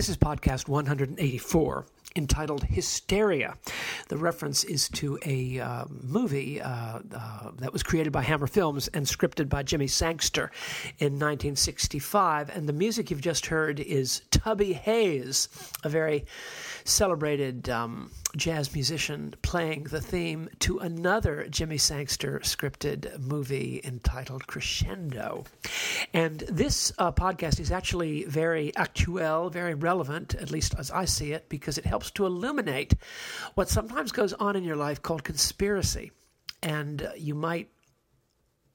This is podcast 184, entitled Hysteria. The reference is to a movie that was created by Hammer Films and scripted by Jimmy Sangster in 1965. And the music you've just heard is Tubby Hayes, a very celebrated jazz musician, playing the theme to another Jimmy Sangster scripted movie entitled Crescendo. And this podcast is actually very actuel, very relevant, at least as I see it, because it helps to illuminate what sometimes goes on in your life called conspiracy. And you might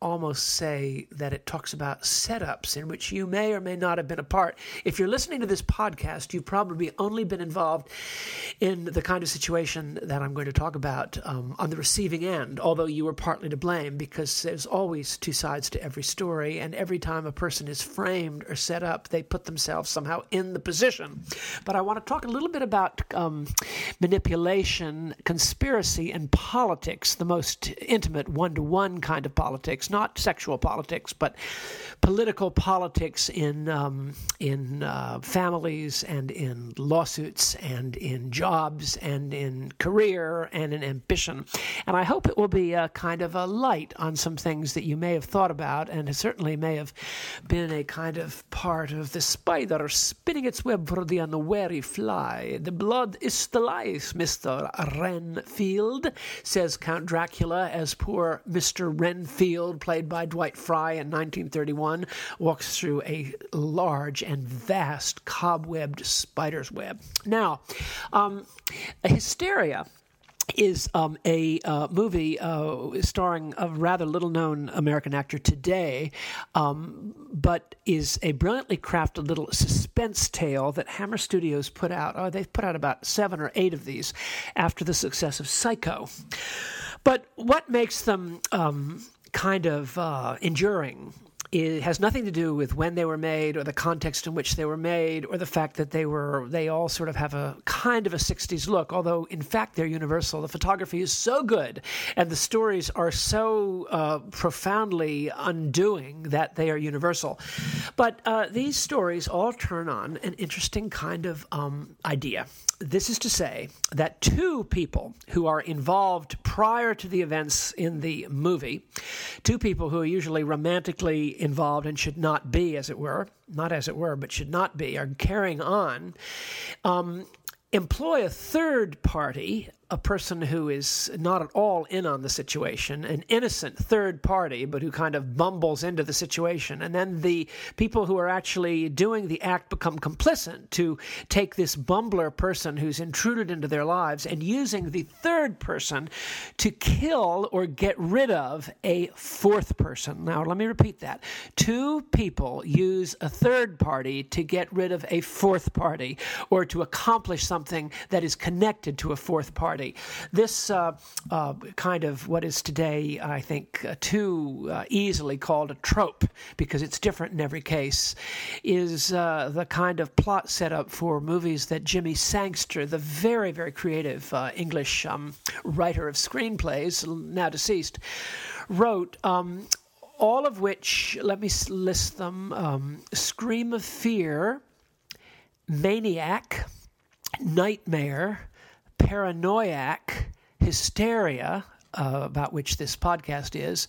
almost say that it talks about setups in which you may or may not have been a part. If you're listening to this podcast, you've probably only been involved in the kind of situation that I'm going to talk about on the receiving end, although you were partly to blame, because there's always two sides to every story, and every time a person is framed or set up, they put themselves somehow in the position. But I want to talk a little bit about manipulation, conspiracy, and politics, the most intimate one-to-one kind of politics. Not sexual politics, but political politics in families and in lawsuits and in jobs and in career and in ambition. And I hope it will be a kind of a light on some things that you may have thought about, and it certainly may have been a kind of part of the spider spinning its web for the unwary fly. The blood is the life, Mr. Renfield, says Count Dracula, as poor Mr. Renfield, played by Dwight Frye in 1931, walks through a large and vast cobwebbed spider's web. Now, Hysteria is a movie starring a rather little-known American actor today, but is a brilliantly crafted little suspense tale that Hammer Studios put out. Oh, they've put out about 7 or 8 of these after the success of Psycho. But what makes them kind of enduring, it has nothing to do with when they were made or the context in which they were made or the fact that they all sort of have a kind of a 60s look, although in fact they're universal. The photography is so good and the stories are so profoundly undoing that they are universal. But these stories all turn on an interesting kind of idea. This is to say that two people who are involved prior to the events in the movie, two people who are usually romantically involved and should not be, as it were, not as it were, but should not be, are carrying on, employ a third party, a person who is not at all in on the situation, an innocent third party, but who kind of bumbles into the situation. And then the people who are actually doing the act become complicit to take this bumbler person who's intruded into their lives and using the third person to kill or get rid of a fourth person. Now, let me repeat that. Two people use a third party to get rid of a fourth party or to accomplish something that is connected to a fourth party. This kind of what is today, I think, too easily called a trope, because it's different in every case, is the kind of plot set up for movies that Jimmy Sangster, the very, very creative English writer of screenplays, now deceased, wrote. All of which, let me list them: Scream of Fear, Maniac, Nightmare, Paranoiac, Hysteria, about which this podcast is,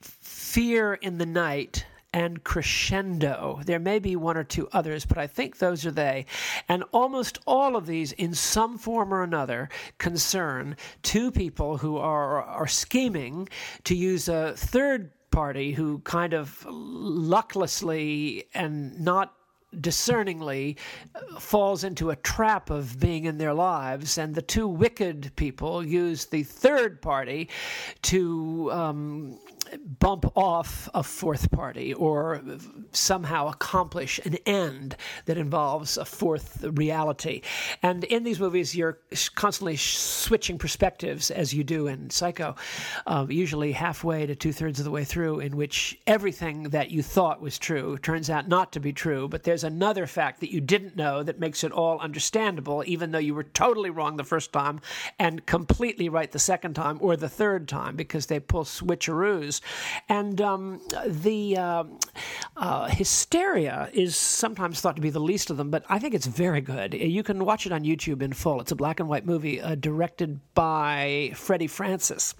Fear in the Night, and Crescendo. There may be 1 or 2 others, but I think those are they. And almost all of these, in some form or another, concern two people who are scheming to use a third party who kind of lucklessly and not discerningly falls into a trap of being in their lives, and the two wicked people use the third party to bump off a fourth party or somehow accomplish an end that involves a fourth reality. And in these movies, you're constantly switching perspectives, as you do in Psycho, usually halfway to 2/3 of the way through, in which everything that you thought was true turns out not to be true, but there's another fact that you didn't know that makes it all understandable, even though you were totally wrong the first time and completely right the second time or the third time, because they pull switcheroos And Hysteria is sometimes thought to be the least of them, but I think it's very good. You can watch it on YouTube in full. It's a black and white movie directed by Freddie Francis,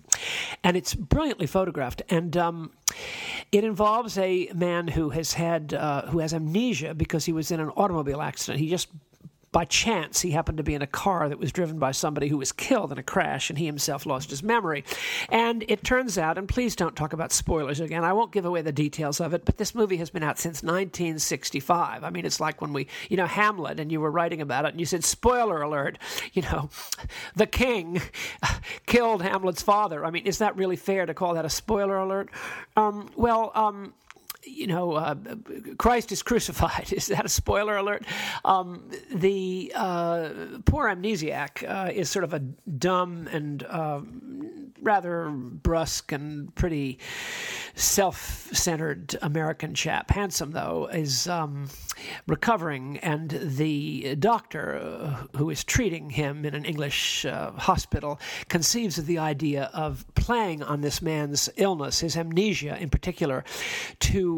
and it's brilliantly photographed. And it involves a man who has had who has amnesia because he was in an automobile accident. He just, by chance, he happened to be in a car that was driven by somebody who was killed in a crash, and he himself lost his memory. And it turns out, and please don't talk about spoilers again, I won't give away the details of it, but this movie has been out since 1965. I mean, it's like when we, you know, Hamlet, and you were writing about it, and you said, spoiler alert, you know, the king killed Hamlet's father. I mean, is that really fair to call that a spoiler alert? You know, Christ is crucified. Is that a spoiler alert? The poor amnesiac is sort of a dumb and rather brusque and pretty self-centered American chap. Handsome, though, is recovering, and the doctor who is treating him in an English hospital conceives of the idea of playing on this man's illness, his amnesia in particular, to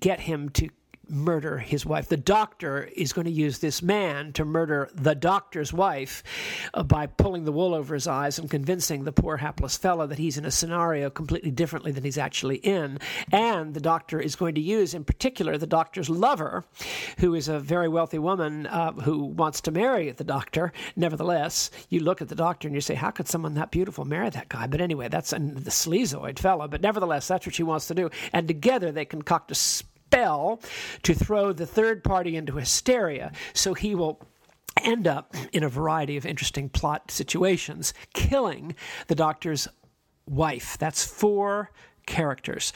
get him to murder his wife. The doctor is going to use this man to murder the doctor's wife by pulling the wool over his eyes and convincing the poor hapless fellow that he's in a scenario completely differently than he's actually in. And the doctor is going to use, in particular, the doctor's lover, who is a very wealthy woman who wants to marry the doctor. Nevertheless, you look at the doctor and you say, how could someone that beautiful marry that guy? But anyway, that's the sleazoid fellow. But nevertheless, that's what she wants to do. And together they concoct a spell to throw the third party into hysteria, so he will end up in a variety of interesting plot situations, killing the doctor's wife. That's four characters.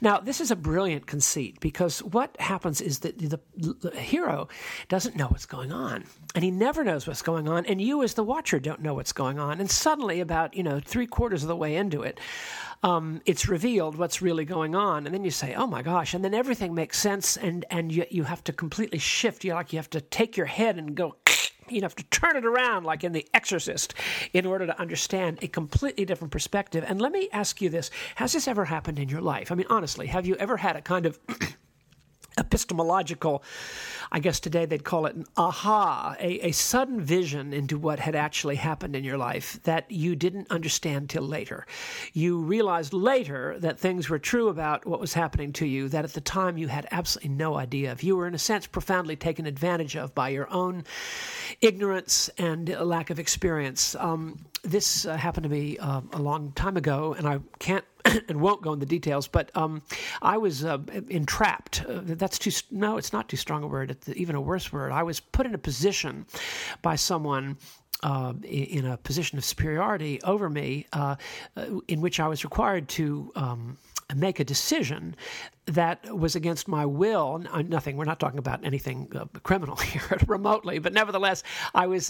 Now, this is a brilliant conceit, because what happens is that the hero doesn't know what's going on, and he never knows what's going on, and you as the watcher don't know what's going on, and suddenly about, you know, three-quarters of the way into it, it's revealed what's really going on, and then you say, oh my gosh, and then everything makes sense, and you have to completely shift. You have to take your head and go, you have to turn it around like in The Exorcist in order to understand a completely different perspective. And let me ask you this. Has this ever happened in your life? I mean, honestly, have you ever had a kind of epistemological, I guess today they'd call it an aha, a sudden vision into what had actually happened in your life that you didn't understand till later? You realized later that things were true about what was happening to you that at the time you had absolutely no idea of. You were, in a sense, profoundly taken advantage of by your own ignorance and lack of experience. This happened to me a long time ago, and I can't and won't go into the details, but I was entrapped. No, it's not too strong a word. It's even a worse word. I was put in a position by someone in a position of superiority over me in which I was required to make a decision that was against my will. Nothing, we're not talking about anything criminal here remotely, but nevertheless, I was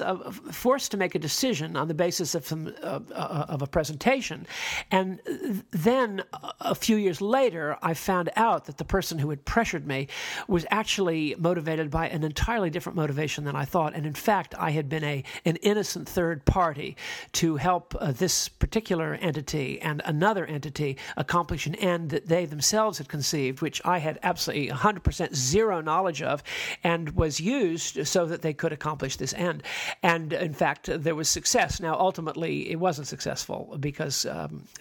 forced to make a decision on the basis of some of a presentation. And then a few years later, I found out that the person who had pressured me was actually motivated by an entirely different motivation than I thought. And in fact, I had been an innocent third party to help this particular entity and another entity accomplish an end that they themselves had conceived, which I had absolutely 100% zero knowledge of, and was used so that they could accomplish this end. And in fact, there was success. Now, ultimately, it wasn't successful because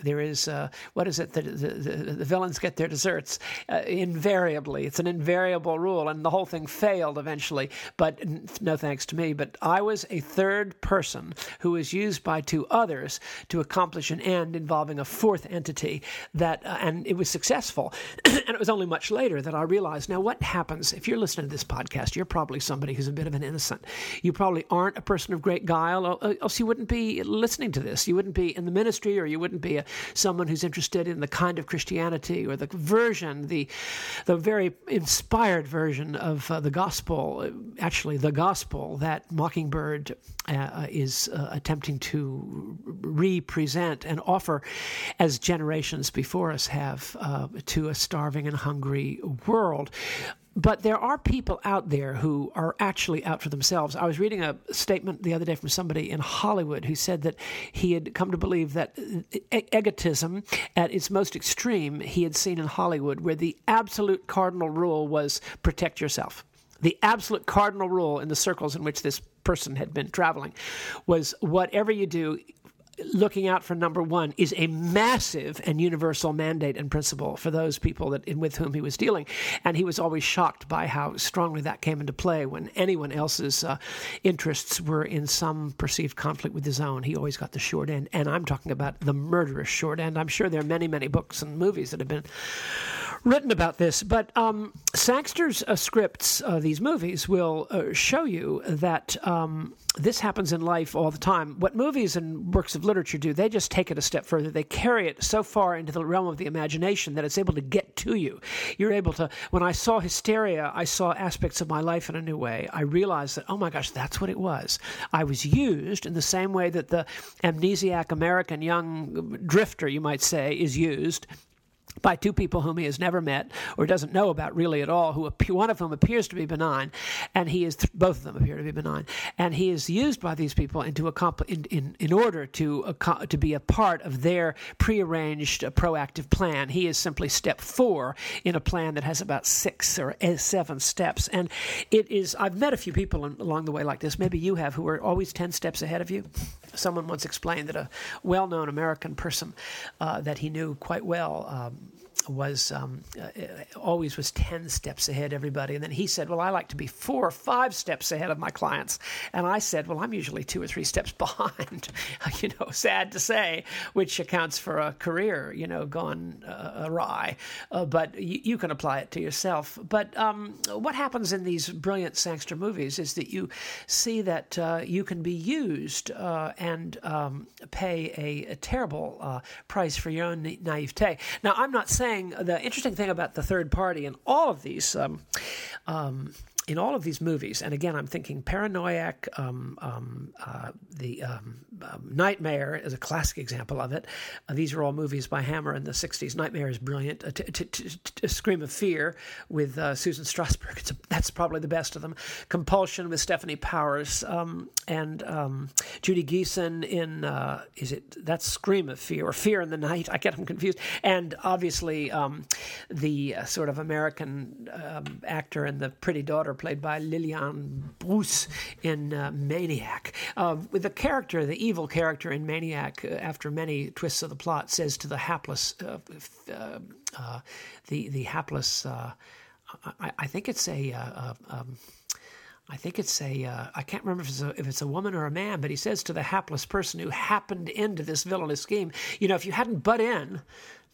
there is, what is it, the villains get their desserts invariably. It's an invariable rule, and the whole thing failed eventually, but no thanks to me. But I was a third person who was used by two others to accomplish an end involving a fourth entity, that, and it was successful. And it was only much later that I realized, now what happens if you're listening to this podcast, you're probably somebody who's a bit of an innocent. You probably aren't a person of great guile, or else you wouldn't be listening to this. You wouldn't be in the ministry, or you wouldn't be someone who's interested in the kind of Christianity or the version, the very inspired version of the gospel, actually the gospel that Mockingbird is attempting to represent and offer, as generations before us have, to a starving starving and hungry world. But there are people out there who are actually out for themselves. I was reading a statement the other day from somebody in Hollywood who said that he had come to believe that egotism at its most extreme he had seen in Hollywood, where the absolute cardinal rule was protect yourself. The absolute cardinal rule in the circles in which this person had been traveling was whatever you do, looking out for number one is a massive and universal mandate and principle for those people with whom he was dealing. And he was always shocked by how strongly that came into play when anyone else's interests were in some perceived conflict with his own. He always got the short end. And I'm talking about the murderous short end. I'm sure there are many, many books and movies that have been written about this. But Sangster's scripts, these movies, will show you that this happens in life all the time. What movies and works of literature do, they just take it a step further. They carry it so far into the realm of the imagination that it's able to get to you. You're able to, when I saw Hysteria, I saw aspects of my life in a new way. I realized that, oh my gosh, that's what it was. I was used in the same way that the amnesiac American young drifter, you might say, is used by two people whom he has never met or doesn't know about really at all, who one of whom appears to be benign, and he is both of them appear to be benign, and he is used by these people in order to be a part of their prearranged proactive plan. He is simply step four in a plan that has about 6 or 7 steps, and it is. I've met a few people along the way like this. Maybe you have, who are always 10 steps ahead of you. Someone once explained that a well-known American person that he knew quite well was always 10 steps ahead everybody. And then he said, well, I like to be 4 or 5 steps ahead of my clients. And I said, well, I'm usually 2 or 3 steps behind, you know, sad to say, which accounts for a career, you know, gone awry. But you can apply it to yourself. But what happens in these brilliant Sangster movies is that you see that you can be used and pay a terrible price for your own naivete. Now, I'm not saying the interesting thing about the third party in all of these movies, and again, I'm thinking Paranoiac, Nightmare is a classic example of it. These are all movies by Hammer in the 60s. Nightmare is brilliant. Scream of Fear with Susan Strasberg, that's probably the best of them. Compulsion with Stephanie Powers and Judy Geeson in, that's Scream of Fear, or Fear in the Night. I get them confused. And obviously the sort of American actor and the pretty daughter played by Lillian Bruce in Maniac. With the character, the evil character in Maniac, after many twists of the plot, says to the hapless, I can't remember if it's a woman or a man, but he says to the hapless person who happened into this villainous scheme, you know, if you hadn't butt in,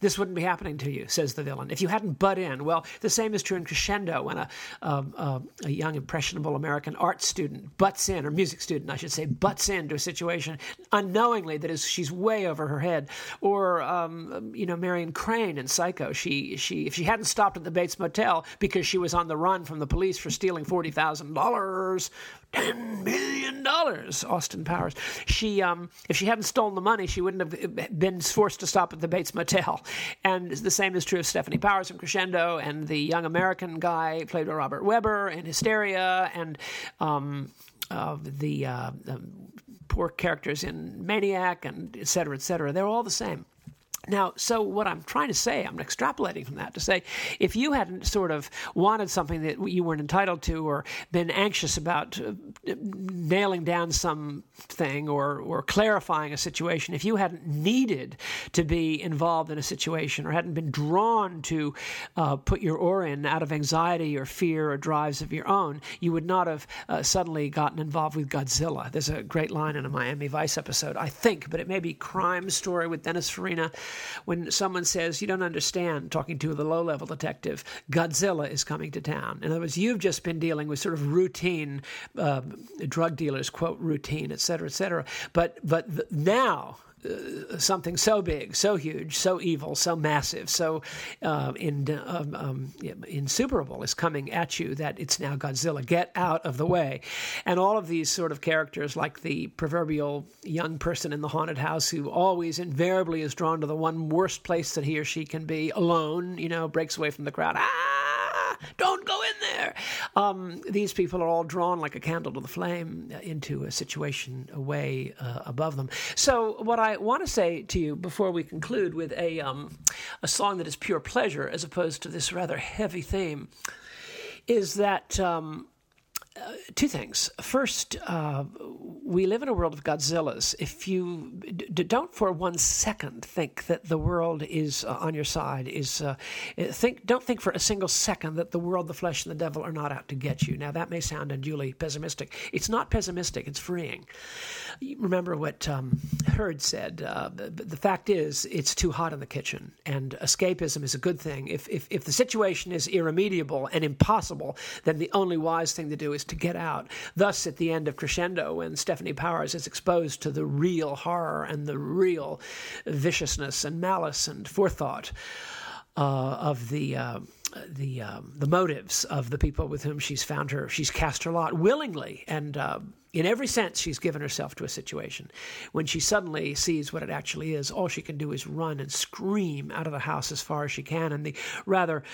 this wouldn't be happening to you, says the villain. If you hadn't butt in, well, the same is true in Crescendo when a young, impressionable American art student butts in, or music student, I should say, butts into a situation unknowingly that is, she's way over her head. Or, Marion Crane in Psycho. She if she hadn't stopped at the Bates Motel because she was on the run from the police for stealing $40,000, $10 million, Austin Powers. She, if she hadn't stolen the money, she wouldn't have been forced to stop at the Bates Motel. And the same is true of Stephanie Powers in Crescendo and the young American guy played by Robert Weber in Hysteria and the poor characters in Maniac and et cetera, et cetera. They're all the same. Now, so what I'm trying to say, I'm extrapolating from that to say, if you hadn't sort of wanted something that you weren't entitled to or been anxious about nailing down something or clarifying a situation, if you hadn't needed to be involved in a situation or hadn't been drawn to put your oar in out of anxiety or fear or drives of your own, you would not have suddenly gotten involved with Godzilla. There's a great line in a Miami Vice episode, I think, but it may be Crime Story with Dennis Farina, when someone says, you don't understand, talking to the low-level detective, Godzilla is coming to town. In other words, you've just been dealing with sort of routine drug dealers, quote, routine, et cetera, et cetera. But now something so big, so huge, so evil, so massive, so insuperable is coming at you that it's now Godzilla. Get out of the way. And all of these sort of characters, like the proverbial young person in the haunted house who always invariably is drawn to the one worst place that he or she can be, alone, you know, breaks away from the crowd. Ah, don't go in there. These people are all drawn like a candle to the flame into a situation way above them. So what I want to say to you before we conclude with a song that is pure pleasure as opposed to this rather heavy theme is that two things. First, we live in a world of Godzillas. If you don't for one second think that the world is on your side, don't think for a single second that the world, the flesh, and the devil are not out to get you. Now, that may sound unduly pessimistic. It's not pessimistic. It's freeing. Remember what Heard said. The fact is, it's too hot in the kitchen, and escapism is a good thing. If the situation is irremediable and impossible, then the only wise thing to do is to get out. Thus, at the end of Crescendo, when Stephanie Powers is exposed to the real horror and the real viciousness and malice and forethought of the motives of the people with whom she's cast her lot willingly, and in every sense she's given herself to a situation. When she suddenly sees what it actually is, all she can do is run and scream out of the house as far as she can. And the rather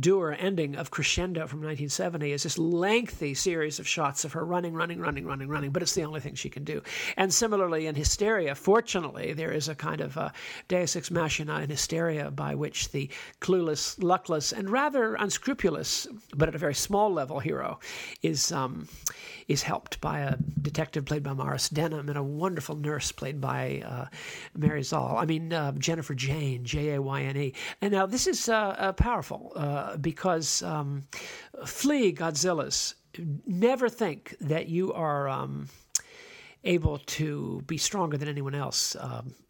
dour ending of Crescendo from 1970 is this lengthy series of shots of her running, but it's the only thing she can do. And similarly in Hysteria, fortunately, there is a kind of deus ex machina in Hysteria by which the clueless, luckless, and rather unscrupulous, but at a very small level, hero is helped by a detective played by Morris Denham and a wonderful nurse played by Jennifer Jane, Jayne. And now this is powerful because flee Godzillas. Never think that you are able to be stronger than anyone else.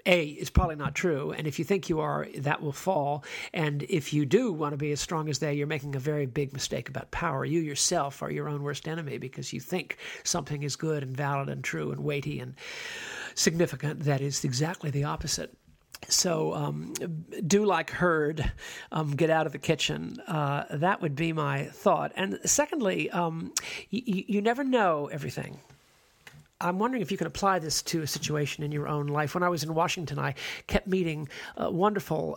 A, is probably not true, and if you think you are, that will fall. And if you do want to be as strong as they, you're making a very big mistake about power. You yourself are your own worst enemy because you think something is good and valid and true and weighty and significant that is exactly the opposite. So do like Heard, get out of the kitchen. That would be my thought. And secondly, you never know everything. I'm wondering if you can apply this to a situation in your own life. When I was in Washington, I kept meeting wonderful,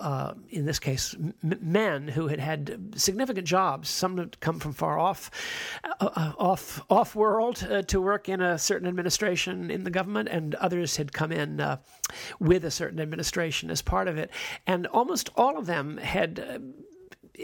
in this case, men who had significant jobs. Some had come from far off world to work in a certain administration in the government, and others had come in with a certain administration as part of it. And almost all of them had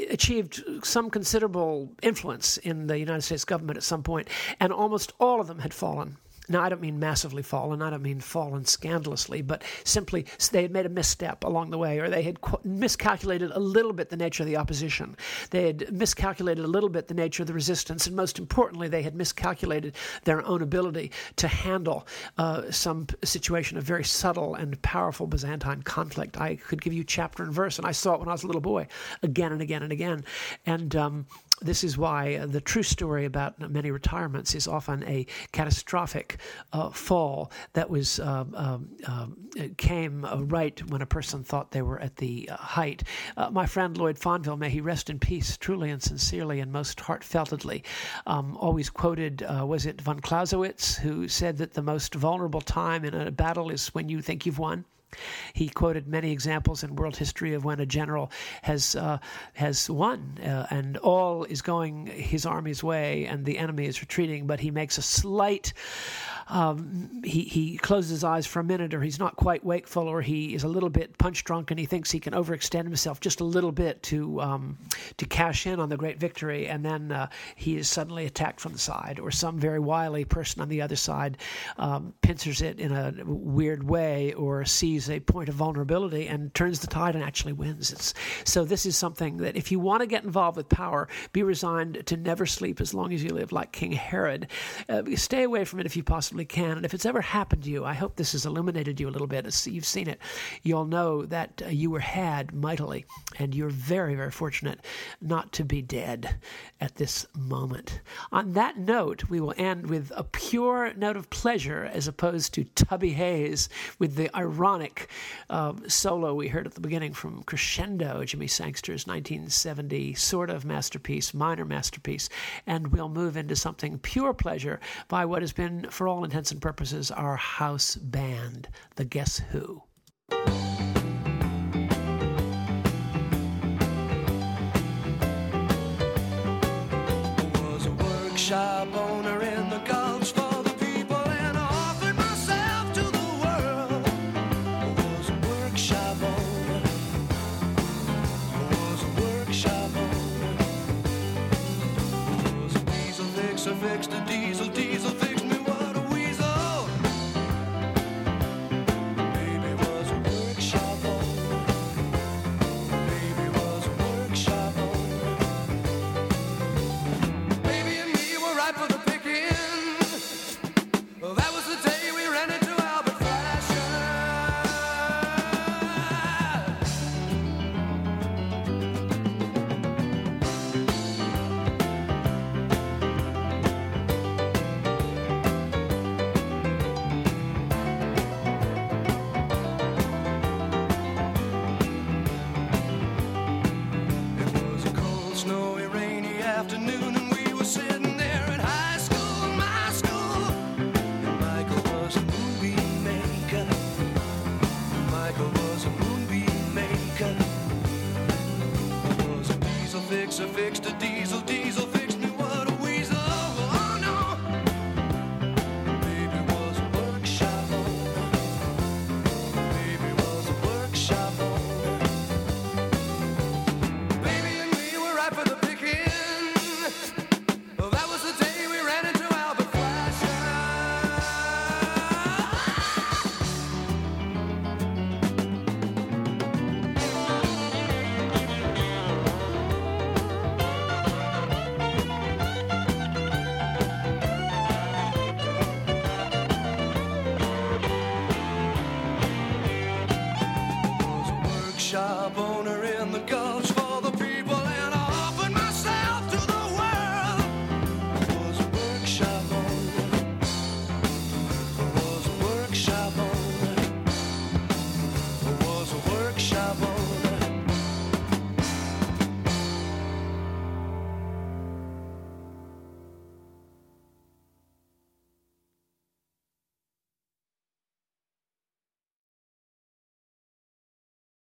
achieved some considerable influence in the United States government at some point, and almost all of them had fallen. Now, I don't mean massively fallen. I don't mean fallen scandalously, but simply they had made a misstep along the way, or they had miscalculated a little bit the nature of the opposition. They had miscalculated a little bit the nature of the resistance, and most importantly, they had miscalculated their own ability to handle some situation of very subtle and powerful Byzantine conflict. I could give you chapter and verse, and I saw it when I was a little boy, again and again and again. And this is why the true story about many retirements is often a catastrophic fall that was came right when a person thought they were at the height. My friend Lloyd Fonville, may he rest in peace, truly and sincerely and most heartfeltedly, always quoted, was it von Clausewitz, who said that the most vulnerable time in a battle is when you think you've won? He quoted many examples in world history of when a general has won and all is going his army's way and the enemy is retreating, but he makes a slight he closes his eyes for a minute, or he's not quite wakeful, or he is a little bit punch drunk and he thinks he can overextend himself just a little bit to cash in on the great victory, and then he is suddenly attacked from the side, or some very wily person on the other side pincers it in a weird way or sees a point of vulnerability and turns the tide and actually wins. So this is something that if you want to get involved with power, be resigned to never sleep as long as you live, like King Herod. Stay away from it if you possibly certainly can. And if it's ever happened to you, I hope this has illuminated you a little bit. As you've seen it, you'll know that you were had mightily, and you're very, very fortunate not to be dead at this moment. On that note, we will end with a pure note of pleasure as opposed to Tubby Hayes with the ironic solo we heard at the beginning from Crescendo, Jimmy Sangster's 1970 sort of masterpiece, minor masterpiece, and we'll move into something pure pleasure by what has been, for all intents and purposes, our house band, The Guess Who. There was a workshop owner in the Gulch for the people, and I offered myself to the world. There was a workshop owner. There was a workshop owner. There was a weasel fixer, fixed a diesel, diesel fixer. Fixed a diesel, diesel fixed me, what a weasel, oh no. Baby was a workshop owner. Baby was a workshop owner. Baby and me were right for the picking. Well, that was the day we ran into Albert Flasher. Shop